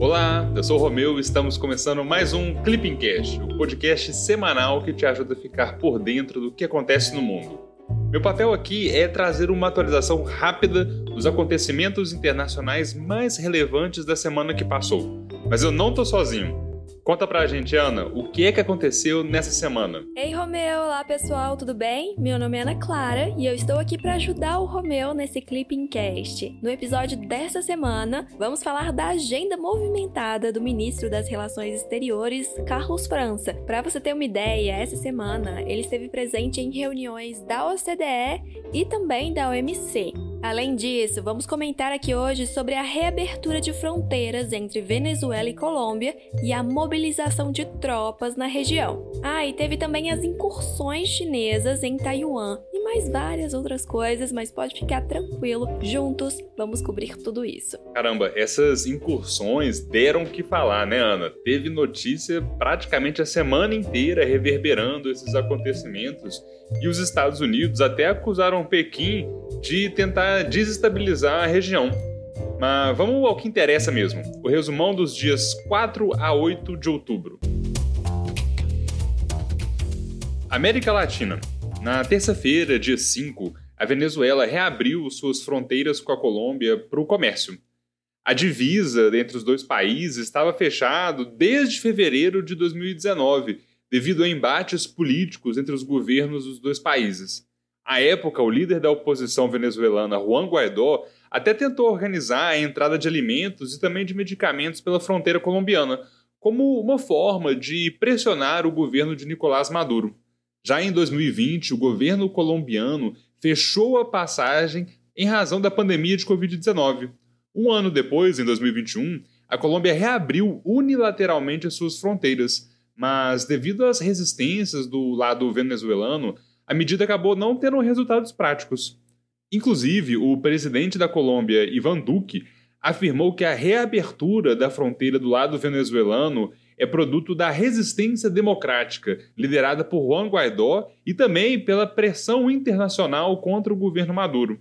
Olá, eu sou o Romeu e estamos começando mais um ClippingCast, o podcast semanal que te ajuda a ficar por dentro do que acontece no mundo. Meu papel aqui é trazer uma atualização rápida dos acontecimentos internacionais mais relevantes da semana que passou. Mas eu não tô sozinho. Conta pra gente, Ana, o que é que aconteceu nessa semana? Ei, Romeu! Olá, pessoal, tudo bem? Meu nome é Ana Clara e eu estou aqui pra ajudar o Romeu nesse ClippingCast. No episódio dessa semana, vamos falar da agenda movimentada do ministro das Relações Exteriores, Carlos França. Pra você ter uma ideia, essa semana ele esteve presente em reuniões da OCDE e também da OMC. Além disso, vamos comentar aqui hoje sobre a reabertura de fronteiras entre Venezuela e Colômbia e a mobilização de tropas na região. E teve também as incursões chinesas em Taiwan e mais várias outras coisas, mas pode ficar tranquilo, juntos vamos cobrir tudo isso. Caramba, essas incursões deram o que falar, né, Ana? Teve notícia praticamente a semana inteira reverberando esses acontecimentos e os Estados Unidos até acusaram Pequim de tentar desestabilizar a região. Mas vamos ao que interessa mesmo, o resumão dos dias 4 a 8 de outubro. América Latina. Na terça-feira, dia 5, a Venezuela reabriu suas fronteiras com a Colômbia para o comércio. A divisa entre os dois países estava fechada desde fevereiro de 2019, devido a embates políticos entre os governos dos dois países. À época, o líder da oposição venezuelana, Juan Guaidó, até tentou organizar a entrada de alimentos e também de medicamentos pela fronteira colombiana, como uma forma de pressionar o governo de Nicolás Maduro. Já em 2020, o governo colombiano fechou a passagem em razão da pandemia de Covid-19. Um ano depois, em 2021, a Colômbia reabriu unilateralmente as suas fronteiras, mas devido às resistências do lado venezuelano, a medida acabou não tendo resultados práticos. Inclusive, o presidente da Colômbia, Iván Duque, afirmou que a reabertura da fronteira do lado venezuelano é produto da resistência democrática, liderada por Juan Guaidó e também pela pressão internacional contra o governo Maduro.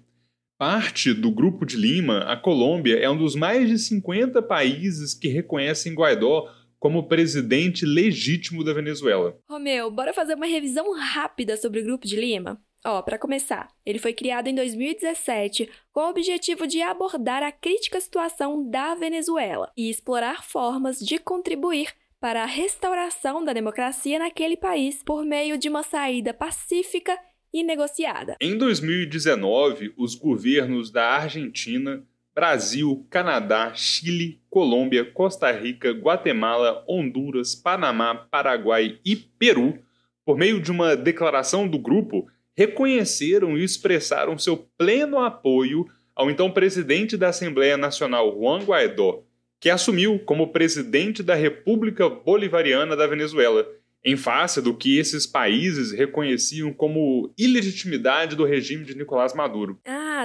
Parte do Grupo de Lima, a Colômbia é um dos mais de 50 países que reconhecem Guaidó como presidente legítimo da Venezuela. Romeu, bora fazer uma revisão rápida sobre o Grupo de Lima? Pra começar, ele foi criado em 2017 com o objetivo de abordar a crítica situação da Venezuela e explorar formas de contribuir para a restauração da democracia naquele país por meio de uma saída pacífica e negociada. Em 2019, os governos da Argentina, Brasil, Canadá, Chile, Colômbia, Costa Rica, Guatemala, Honduras, Panamá, Paraguai e Peru, por meio de uma declaração do grupo, reconheceram e expressaram seu pleno apoio ao então presidente da Assembleia Nacional, Juan Guaidó, que assumiu como presidente da República Bolivariana da Venezuela, em face do que esses países reconheciam como ilegitimidade do regime de Nicolás Maduro.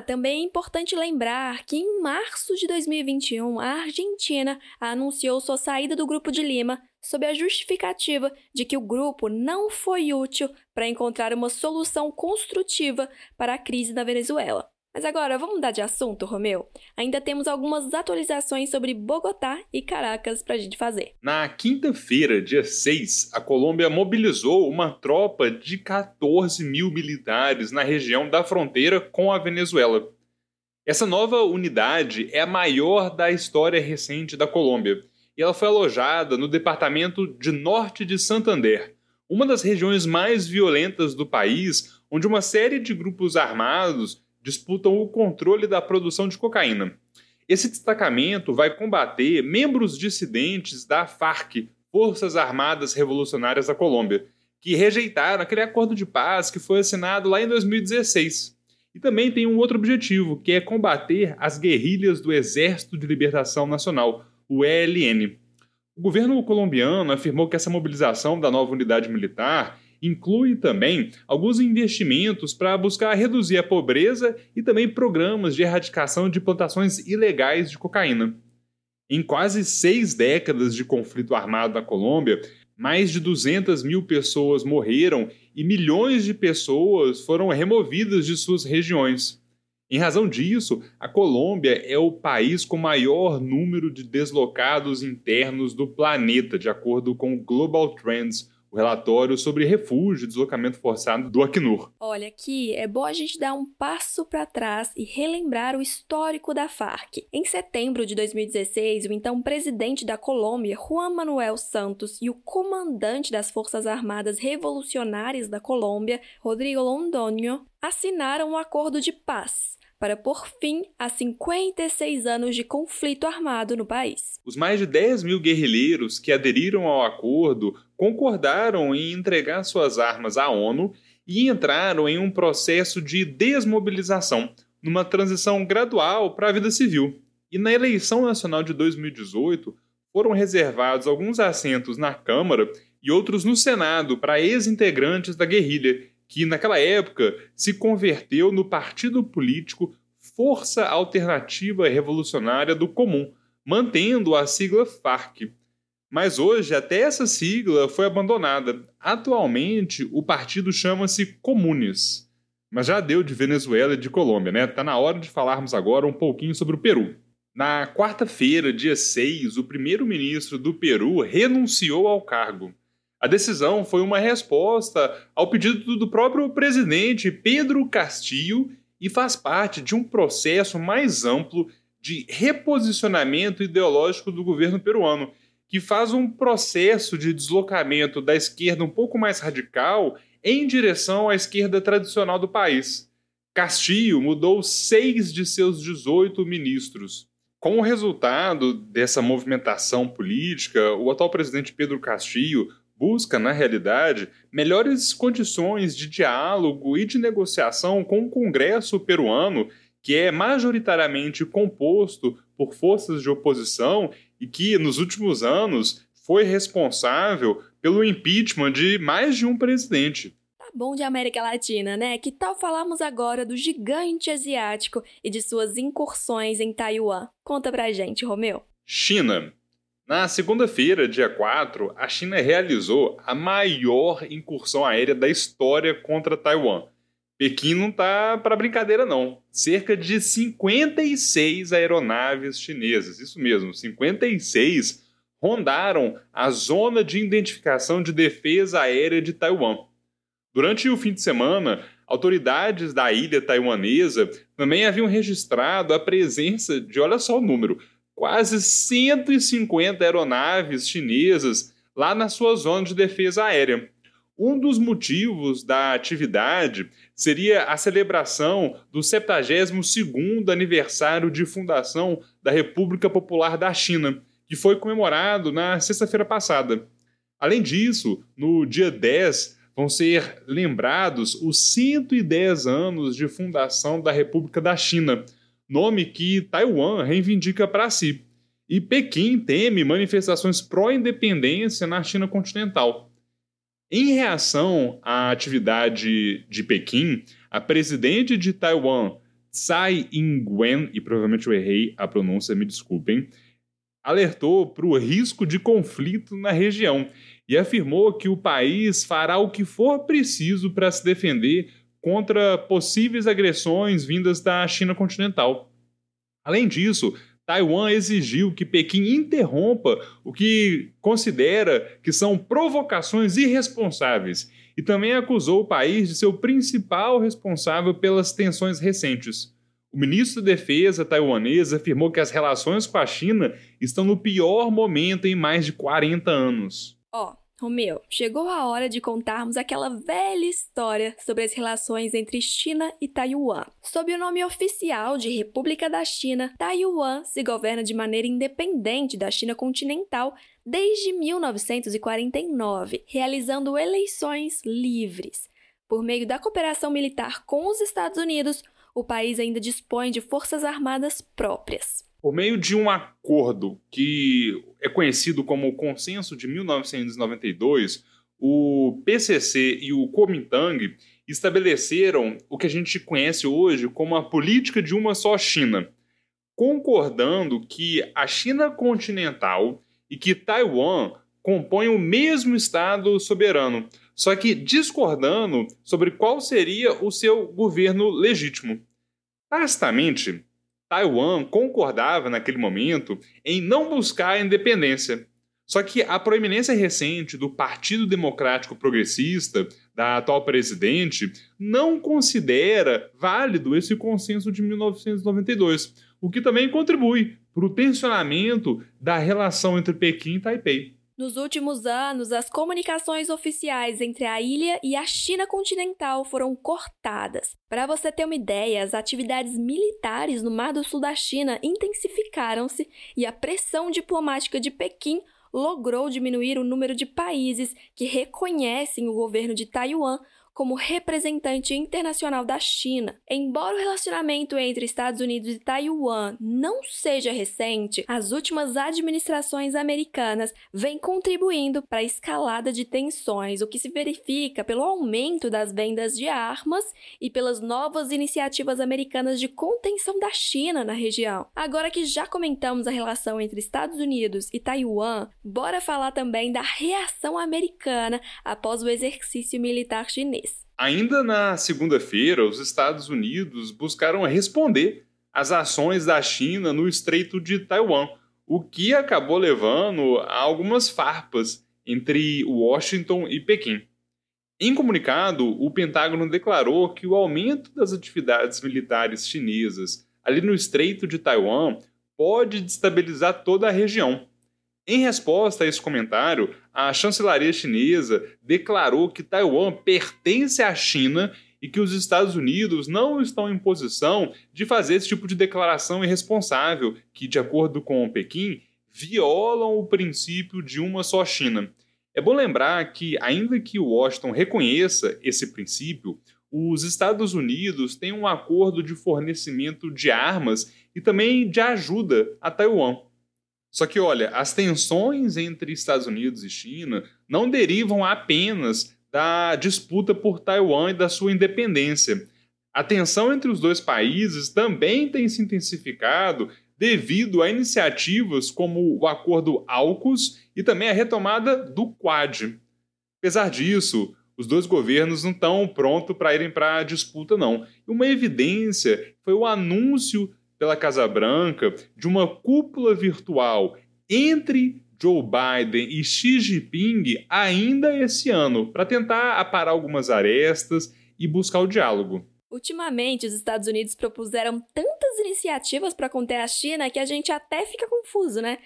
Também é importante lembrar que em março de 2021, a Argentina anunciou sua saída do Grupo de Lima sob a justificativa de que o grupo não foi útil para encontrar uma solução construtiva para a crise da Venezuela. Mas agora, vamos mudar de assunto, Romeu? Ainda temos algumas atualizações sobre Bogotá e Caracas para a gente fazer. Na quinta-feira, dia 6, a Colômbia mobilizou uma tropa de 14 mil militares na região da fronteira com a Venezuela. Essa nova unidade é a maior da história recente da Colômbia e ela foi alojada no departamento de Norte de Santander, uma das regiões mais violentas do país, onde uma série de grupos armados disputam o controle da produção de cocaína. Esse destacamento vai combater membros dissidentes da FARC, Forças Armadas Revolucionárias da Colômbia, que rejeitaram aquele acordo de paz que foi assinado lá em 2016. E também tem um outro objetivo, que é combater as guerrilhas do Exército de Libertação Nacional, o ELN. O governo colombiano afirmou que essa mobilização da nova unidade militar inclui também alguns investimentos para buscar reduzir a pobreza e também programas de erradicação de plantações ilegais de cocaína. Em quase 6 décadas de conflito armado na Colômbia, mais de 200 mil pessoas morreram e milhões de pessoas foram removidas de suas regiões. Em razão disso, a Colômbia é o país com maior número de deslocados internos do planeta, de acordo com o Global Trends, o relatório sobre refúgio e deslocamento forçado do Acnur. Olha, aqui é bom a gente dar um passo para trás e relembrar o histórico da FARC. Em setembro de 2016, o então presidente da Colômbia, Juan Manuel Santos, e o comandante das Forças Armadas Revolucionárias da Colômbia, Rodrigo Londoño, assinaram um acordo de paz para pôr fim a 56 anos de conflito armado no país. Os mais de 10 mil guerrilheiros que aderiram ao acordo concordaram em entregar suas armas à ONU e entraram em um processo de desmobilização, numa transição gradual para a vida civil. E na eleição nacional de 2018, foram reservados alguns assentos na Câmara e outros no Senado para ex-integrantes da guerrilha, que naquela época se converteu no partido político Força Alternativa Revolucionária do Comum, mantendo a sigla FARC. Mas hoje até essa sigla foi abandonada. Atualmente o partido chama-se Comunes. Mas já deu de Venezuela e de Colômbia, né? Tá na hora de falarmos agora um pouquinho sobre o Peru. Na quarta-feira, dia 6, o primeiro-ministro do Peru renunciou ao cargo. A decisão foi uma resposta ao pedido do próprio presidente Pedro Castillo e faz parte de um processo mais amplo de reposicionamento ideológico do governo peruano, que faz um processo de deslocamento da esquerda um pouco mais radical em direção à esquerda tradicional do país. Castillo mudou 6 de seus 18 ministros. Com o resultado dessa movimentação política, o atual presidente Pedro Castillo busca, na realidade, melhores condições de diálogo e de negociação com o Congresso peruano, que é majoritariamente composto por forças de oposição e que, nos últimos anos, foi responsável pelo impeachment de mais de um presidente. Tá bom de América Latina, né? Que tal falarmos agora do gigante asiático e de suas incursões em Taiwan? Conta pra gente, Romeu. China. Na segunda-feira, dia 4, a China realizou a maior incursão aérea da história contra Taiwan. Pequim não tá para brincadeira, não. Cerca de 56 aeronaves chinesas, isso mesmo, 56, rondaram a Zona de Identificação de Defesa Aérea de Taiwan. Durante o fim de semana, autoridades da ilha taiwanesa também haviam registrado a presença de, olha só o número, quase 150 aeronaves chinesas lá na sua zona de defesa aérea. Um dos motivos da atividade seria a celebração do 72º aniversário de fundação da República Popular da China, que foi comemorado na sexta-feira passada. Além disso, no dia 10, vão ser lembrados os 110 anos de fundação da República da China, nome que Taiwan reivindica para si. E Pequim teme manifestações pró-independência na China continental. Em reação à atividade de Pequim, a presidente de Taiwan, Tsai Ing-wen, e provavelmente eu errei a pronúncia, me desculpem, alertou para o risco de conflito na região e afirmou que o país fará o que for preciso para se defender contra possíveis agressões vindas da China continental. Além disso, Taiwan exigiu que Pequim interrompa o que considera que são provocações irresponsáveis e também acusou o país de ser o principal responsável pelas tensões recentes. O ministro da Defesa taiwanês afirmou que as relações com a China estão no pior momento em mais de 40 anos. Romeu, chegou a hora de contarmos aquela velha história sobre as relações entre China e Taiwan. Sob o nome oficial de República da China, Taiwan se governa de maneira independente da China continental desde 1949, realizando eleições livres. Por meio da cooperação militar com os Estados Unidos, o país ainda dispõe de forças armadas próprias. Por meio de um acordo que é conhecido como o Consenso de 1992, o PCC e o Kuomintang estabeleceram o que a gente conhece hoje como a política de uma só China, concordando que a China continental e que Taiwan compõem o mesmo Estado soberano, só que discordando sobre qual seria o seu governo legítimo. Tacitamente, Taiwan concordava naquele momento em não buscar a independência. Só que a proeminência recente do Partido Democrático Progressista, da atual presidente, não considera válido esse consenso de 1992, o que também contribui para o tensionamento da relação entre Pequim e Taipei. Nos últimos anos, as comunicações oficiais entre a ilha e a China continental foram cortadas. Para você ter uma ideia, as atividades militares no Mar do Sul da China intensificaram-se e a pressão diplomática de Pequim logrou diminuir o número de países que reconhecem o governo de Taiwan como representante internacional da China. Embora o relacionamento entre Estados Unidos e Taiwan não seja recente, as últimas administrações americanas vêm contribuindo para a escalada de tensões, o que se verifica pelo aumento das vendas de armas e pelas novas iniciativas americanas de contenção da China na região. Agora que já comentamos a relação entre Estados Unidos e Taiwan, bora falar também da reação americana após o exercício militar chinês. Ainda na segunda-feira, os Estados Unidos buscaram responder às ações da China no Estreito de Taiwan, o que acabou levando a algumas farpas entre Washington e Pequim. Em comunicado, o Pentágono declarou que o aumento das atividades militares chinesas ali no Estreito de Taiwan pode destabilizar toda a região. Em resposta a esse comentário, a chancelaria chinesa declarou que Taiwan pertence à China e que os Estados Unidos não estão em posição de fazer esse tipo de declaração irresponsável que, de acordo com Pequim, violam o princípio de uma só China. É bom lembrar que, ainda que Washington reconheça esse princípio, os Estados Unidos têm um acordo de fornecimento de armas e também de ajuda a Taiwan. Só que, olha, as tensões entre Estados Unidos e China não derivam apenas da disputa por Taiwan e da sua independência. A tensão entre os dois países também tem se intensificado devido a iniciativas como o Acordo AUKUS e também a retomada do Quad. Apesar disso, os dois governos não estão prontos para irem para a disputa, não. E uma evidência foi o anúncio pela Casa Branca de uma cúpula virtual entre Joe Biden e Xi Jinping ainda esse ano, para tentar aparar algumas arestas e buscar o diálogo. Ultimamente, os Estados Unidos propuseram tantas iniciativas para conter a China que a gente até fica confuso, né?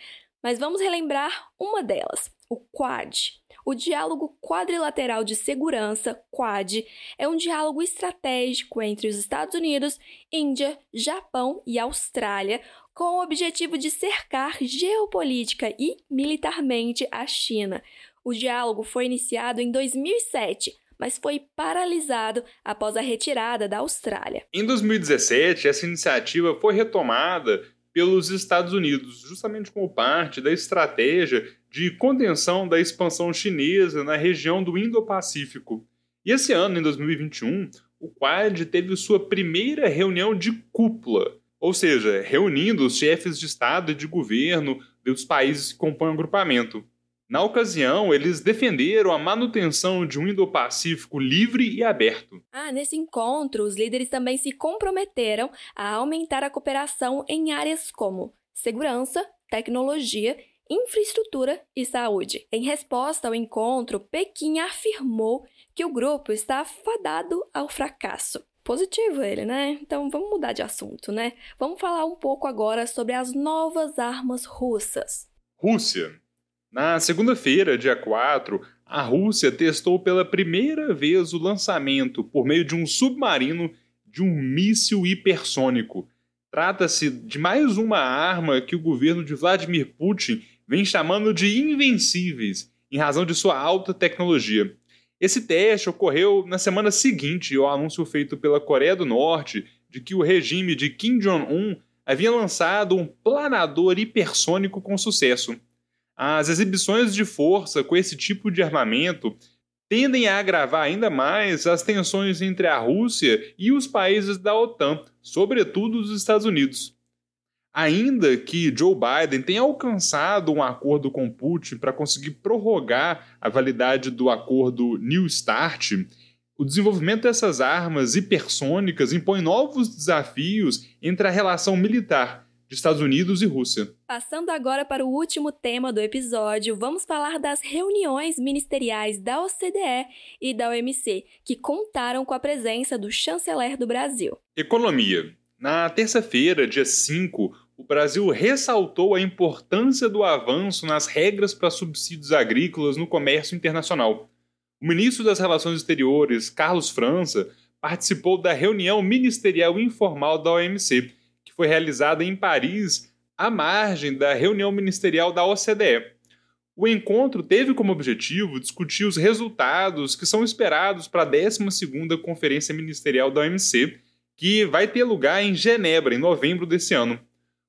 Mas vamos relembrar uma delas, o Quad. O diálogo quadrilateral de segurança, Quad, é um diálogo estratégico entre os Estados Unidos, Índia, Japão e Austrália, com o objetivo de cercar geopolítica e militarmente a China. O diálogo foi iniciado em 2007, mas foi paralisado após a retirada da Austrália. Em 2017, essa iniciativa foi retomada pelos Estados Unidos, justamente como parte da estratégia de contenção da expansão chinesa na região do Indo-Pacífico. E esse ano, em 2021, o Quad teve sua primeira reunião de cúpula, ou seja, reunindo os chefes de Estado e de governo dos países que compõem o agrupamento. Na ocasião, eles defenderam a manutenção de um Indo-Pacífico livre e aberto. Nesse encontro, os líderes também se comprometeram a aumentar a cooperação em áreas como segurança, tecnologia, infraestrutura e saúde. Em resposta ao encontro, Pequim afirmou que o grupo está fadado ao fracasso. Positivo ele, né? Então vamos mudar de assunto, né? Vamos falar um pouco agora sobre as novas armas russas. Rússia. Na segunda-feira, dia 4, a Rússia testou pela primeira vez o lançamento, por meio de um submarino, de um míssil hipersônico. Trata-se de mais uma arma que o governo de Vladimir Putin vem chamando de invencíveis, em razão de sua alta tecnologia. Esse teste ocorreu na semana seguinte ao anúncio feito pela Coreia do Norte de que o regime de Kim Jong-un havia lançado um planador hipersônico com sucesso. As exibições de força com esse tipo de armamento tendem a agravar ainda mais as tensões entre a Rússia e os países da OTAN, sobretudo os Estados Unidos. Ainda que Joe Biden tenha alcançado um acordo com Putin para conseguir prorrogar a validade do acordo New START, O desenvolvimento dessas armas hipersônicas impõe novos desafios entre a relação militar de Estados Unidos e Rússia. Passando agora para o último tema do episódio, vamos falar das reuniões ministeriais da OCDE e da OMC, que contaram com a presença do chanceler do Brasil. Economia. Na terça-feira, dia 5, o Brasil ressaltou a importância do avanço nas regras para subsídios agrícolas no comércio internacional. O ministro das Relações Exteriores, Carlos França, participou da reunião ministerial informal da OMC, que foi realizada em Paris, à margem da reunião ministerial da OCDE. O encontro teve como objetivo discutir os resultados que são esperados para a 12ª Conferência Ministerial da OMC, que vai ter lugar em Genebra, em novembro desse ano.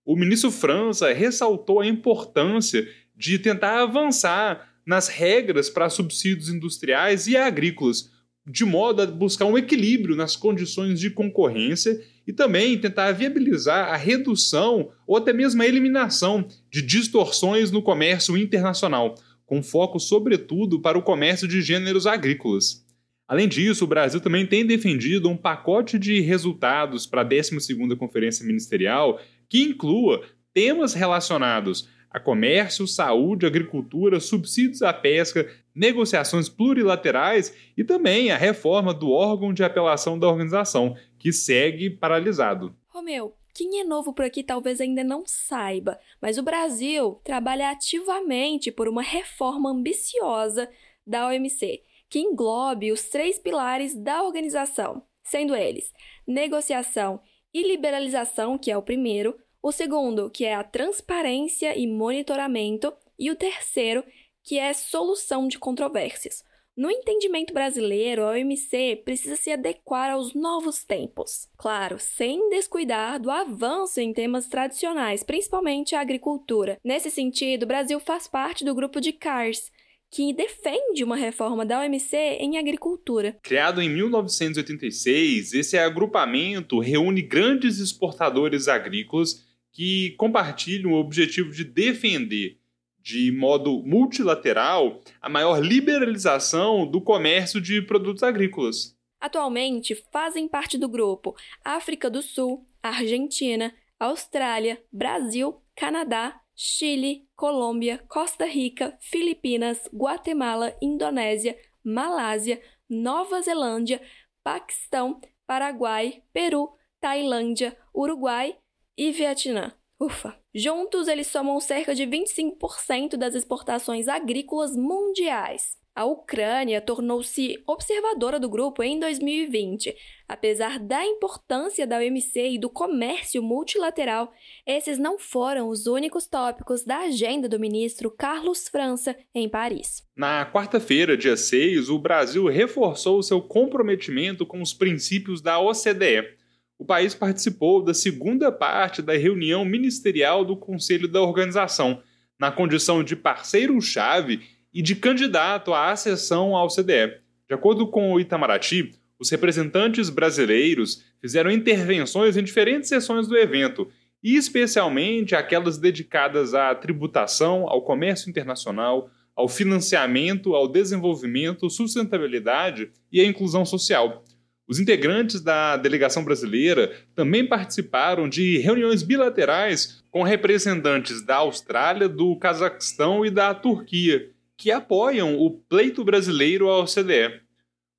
O ministro França ressaltou a importância de tentar avançar nas regras para subsídios industriais e agrícolas, de modo a buscar um equilíbrio nas condições de concorrência e também tentar viabilizar a redução ou até mesmo a eliminação de distorções no comércio internacional, com foco, sobretudo, para o comércio de gêneros agrícolas. Além disso, o Brasil também tem defendido um pacote de resultados para a 12ª Conferência Ministerial que inclua temas relacionados a comércio, saúde, agricultura, subsídios à pesca, negociações plurilaterais e também a reforma do órgão de apelação da organização, que segue paralisado. Romeu, quem é novo por aqui talvez ainda não saiba, mas o Brasil trabalha ativamente por uma reforma ambiciosa da OMC, que englobe os 3 pilares da organização, sendo eles negociação e liberalização, que é o primeiro, o segundo, que é a transparência e monitoramento, e o terceiro, que é solução de controvérsias. No entendimento brasileiro, a OMC precisa se adequar aos novos tempos. Claro, sem descuidar do avanço em temas tradicionais, principalmente a agricultura. Nesse sentido, o Brasil faz parte do grupo de CARS, que defende uma reforma da OMC em agricultura. Criado em 1986, esse agrupamento reúne grandes exportadores agrícolas que compartilham o objetivo de defender, de modo multilateral, a maior liberalização do comércio de produtos agrícolas. Atualmente, fazem parte do grupo África do Sul, Argentina, Austrália, Brasil, Canadá, Chile, Colômbia, Costa Rica, Filipinas, Guatemala, Indonésia, Malásia, Nova Zelândia, Paquistão, Paraguai, Peru, Tailândia, Uruguai e Vietnã. Ufa! Juntos, eles somam cerca de 25% das exportações agrícolas mundiais. A Ucrânia tornou-se observadora do grupo em 2020. Apesar da importância da OMC e do comércio multilateral, esses não foram os únicos tópicos da agenda do ministro Carlos França em Paris. Na quarta-feira, dia 6, o Brasil reforçou seu comprometimento com os princípios da OCDE. O país participou da segunda parte da reunião ministerial do Conselho da Organização, na condição de parceiro-chave e de candidato à acessão à OCDE. De acordo com o Itamaraty, os representantes brasileiros fizeram intervenções em diferentes sessões do evento, e especialmente aquelas dedicadas à tributação, ao comércio internacional, ao financiamento, ao desenvolvimento, sustentabilidade e à inclusão social. Os integrantes da delegação brasileira também participaram de reuniões bilaterais com representantes da Austrália, do Cazaquistão e da Turquia, que apoiam o pleito brasileiro à OCDE.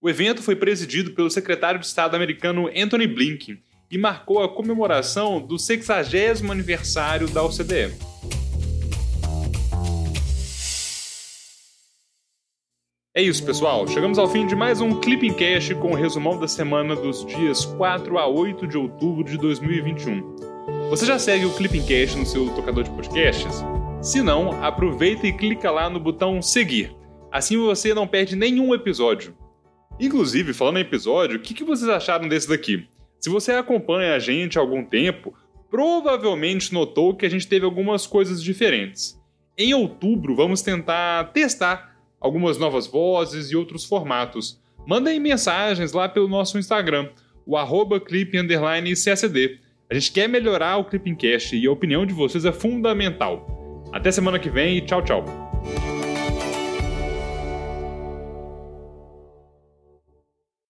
O evento foi presidido pelo secretário de Estado americano Anthony Blinken e marcou a comemoração do 60º aniversário da OCDE. É isso, pessoal. Chegamos ao fim de mais um ClippingCast com o resumão da semana dos dias 4 a 8 de outubro de 2021. Você já segue o ClippingCast no seu tocador de podcasts? Se não, aproveita e clica lá no botão seguir. Assim você não perde nenhum episódio. Inclusive, falando em episódio, o que vocês acharam desse daqui? Se você acompanha a gente há algum tempo, provavelmente notou que a gente teve algumas coisas diferentes. Em outubro, vamos tentar testar algumas novas vozes e outros formatos. Mandem mensagens lá pelo nosso Instagram, o @clip_CSD. A gente quer melhorar o ClippingCast e a opinião de vocês é fundamental. Até semana que vem e tchau, tchau!